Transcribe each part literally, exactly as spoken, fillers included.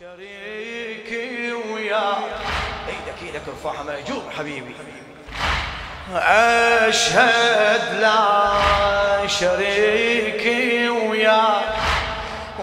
شريكي ويا ايدك ايدك ارفعها مأجور حبيبي. اشهد لا شريكي ويا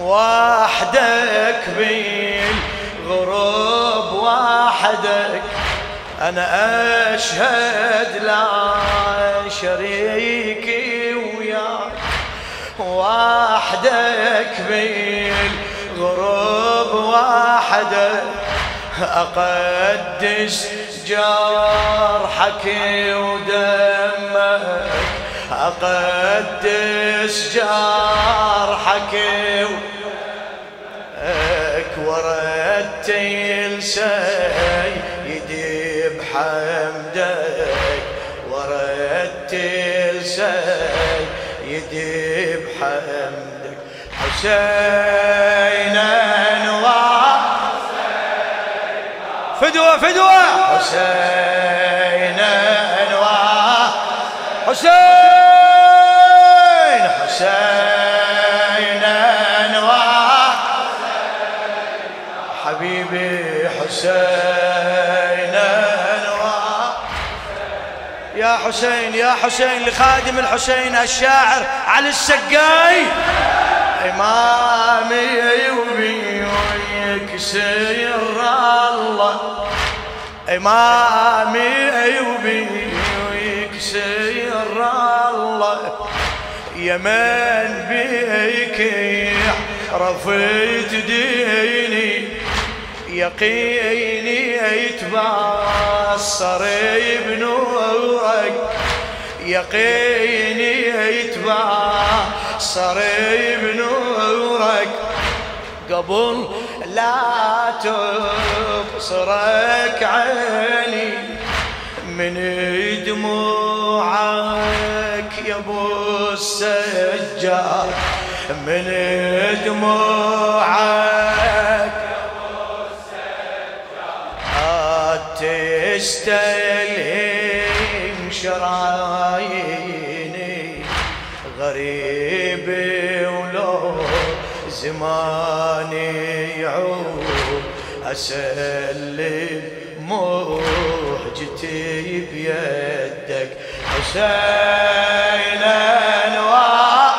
وحدك بالغرب وحدك، انا اشهد لا شريكي ويا وحدك بالغرب غرب وحدك، أقدس جرحك ودمك، أقدس جرحك ودمك، ورتل سيدي بحمدك، ورتل سيدي بحمدك، حسين فدوة فدوة حسين أنواع حسين حسين أنواع حبيبي حسين أنواع يا حسين يا حسين لخادم الحسين الشاعر علي السقاي إمامي وبيك سر الله إمامي وبيك سر الله يا من بيك عرفت ديني يقيني يتبصر بنورك يقيني يتبصر بنورك قبل لا تبصرك عيني من دموعك يا ابو السجاد من دموعك يا ابو السجاد تستلهم شراييني غريب ولو زماني يعود أسلم موحجتي بيدك حسين أنواع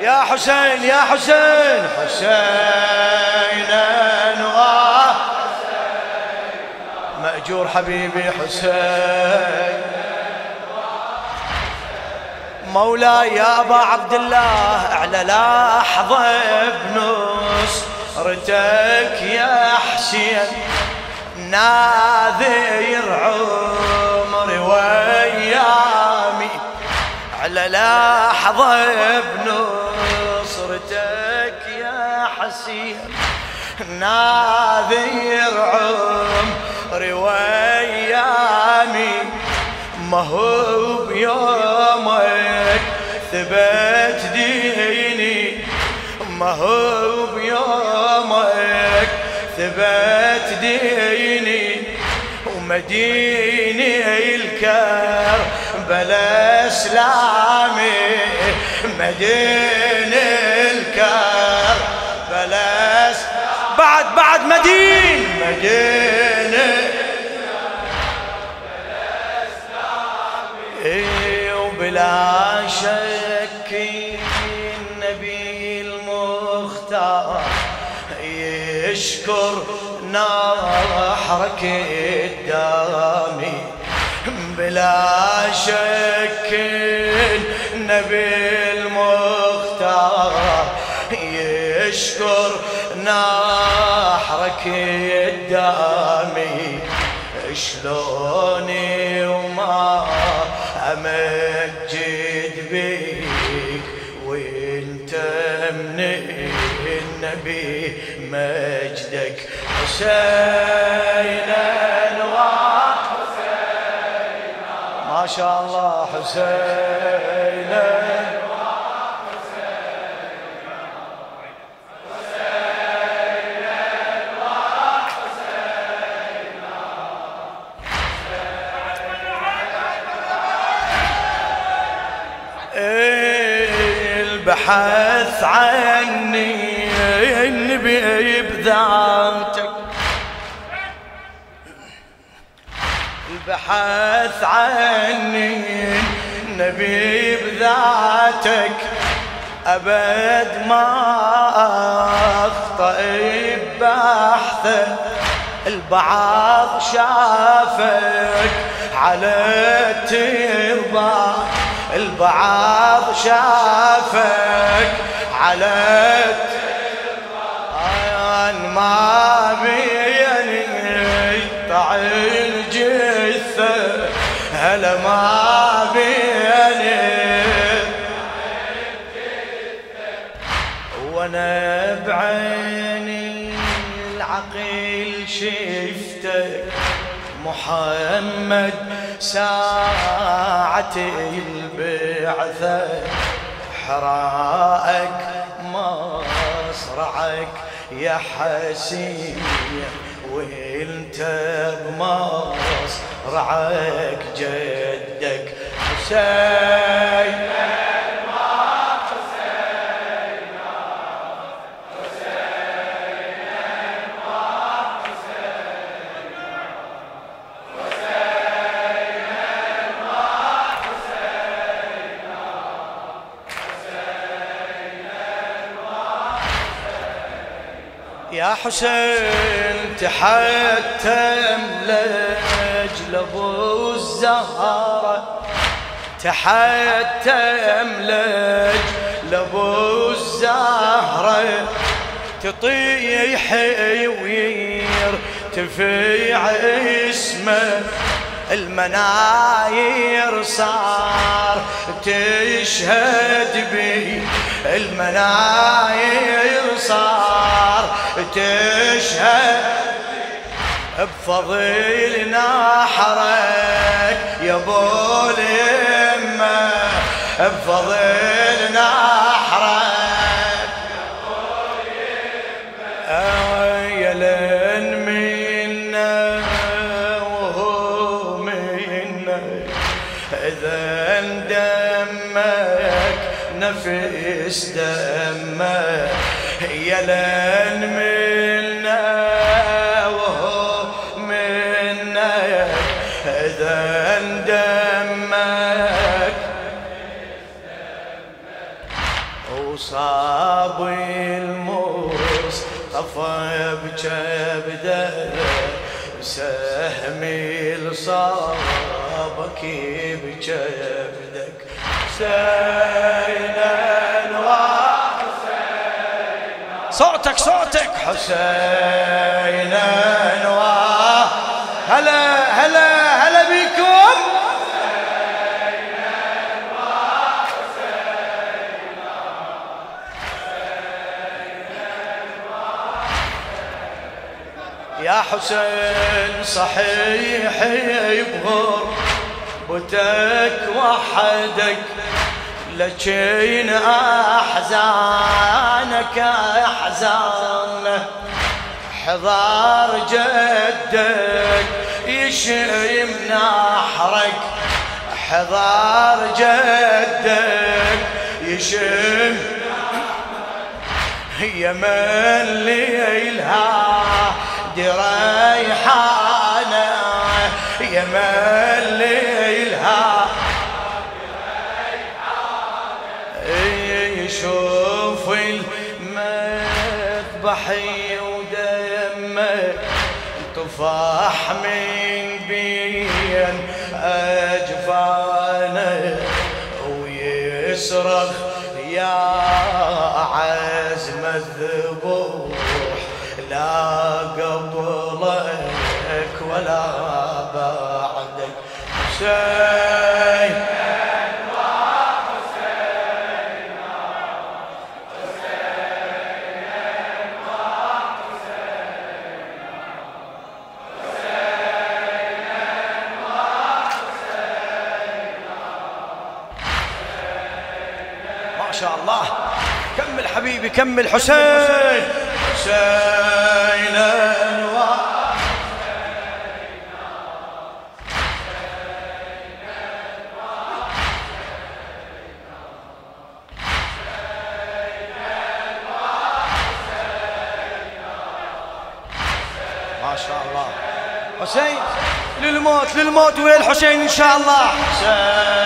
يا حسين يا حسين حسين أنواع مأجور حبيبي حسين مولاي يا أبا عبد الله على لحظة بنصرتك يا حسين ناذر عمري وأيامي على لحظة بنصرتك يا حسين ناذر عمري وأيامي ما هو بيومك ثبت ديني ما هو بيومك ثبت ديني ومديني الكربلاء اسلامي مديني الكربلاء اسلامي بعد بعد مدين مديني بلا شك النبي المختار يشكر نحرك الدامي بلا شك النبي المختار يشكر نحرك الدامي شلوني وما أمجد بيك وانت من النبي مجدك حسين أنواع حسين ما شاء الله حسين أنواع حسين أنواع حسين. تبحث عني بذاتك، البحث عني نبي بذاتك، أبد ما أخطأ ببحثك. البعض شافك على تربة، البعض شافك على تربة، ما بيني طعن جثة، هلا ما بيني وانا بعيني العقل شفتك محمد ساعة البعثة، حرائك مصرعك يا حسين وانت بمصرعك جدك حسين. يا حسين تحتم لأجل أبو الزهرة، تحتم لأجل أبو الزهرة، تطيح ويرتفع اسمه، المناير صار تشهد بي، المناير صار تشهد بفضل نحرك يا ابو اليمه، بفضل نحرك يا ابو اليمه، يا لن منا وهو منا اذا دمك نفس دمك، يا لن منا وهو منك إذا دمك وصاب المصطفى بجبده، سهم لصابك بجبدك سينا. صوتك صوتك حسين انوار، هلا هلا هلا بكم حسين انوار، حسين انوار، يا حسين صحيح بغربتك وحدك لكن أحزانك أحزان حضار جدك يشري من أحرك، حضار جدك يشري يا من ليلها دريحانة، يا من ليلها شوف المذبح ودمك تفاح من بين أجفانك، ويصرخ يا عزم الذبوح لا قبلك ولا بعدك شيء. حبيبي كمل حسين حسين انوار، حسين انوار، حسين انوار، ما شاء الله. حسين للموت للموت ويا الحسين ان شاء الله.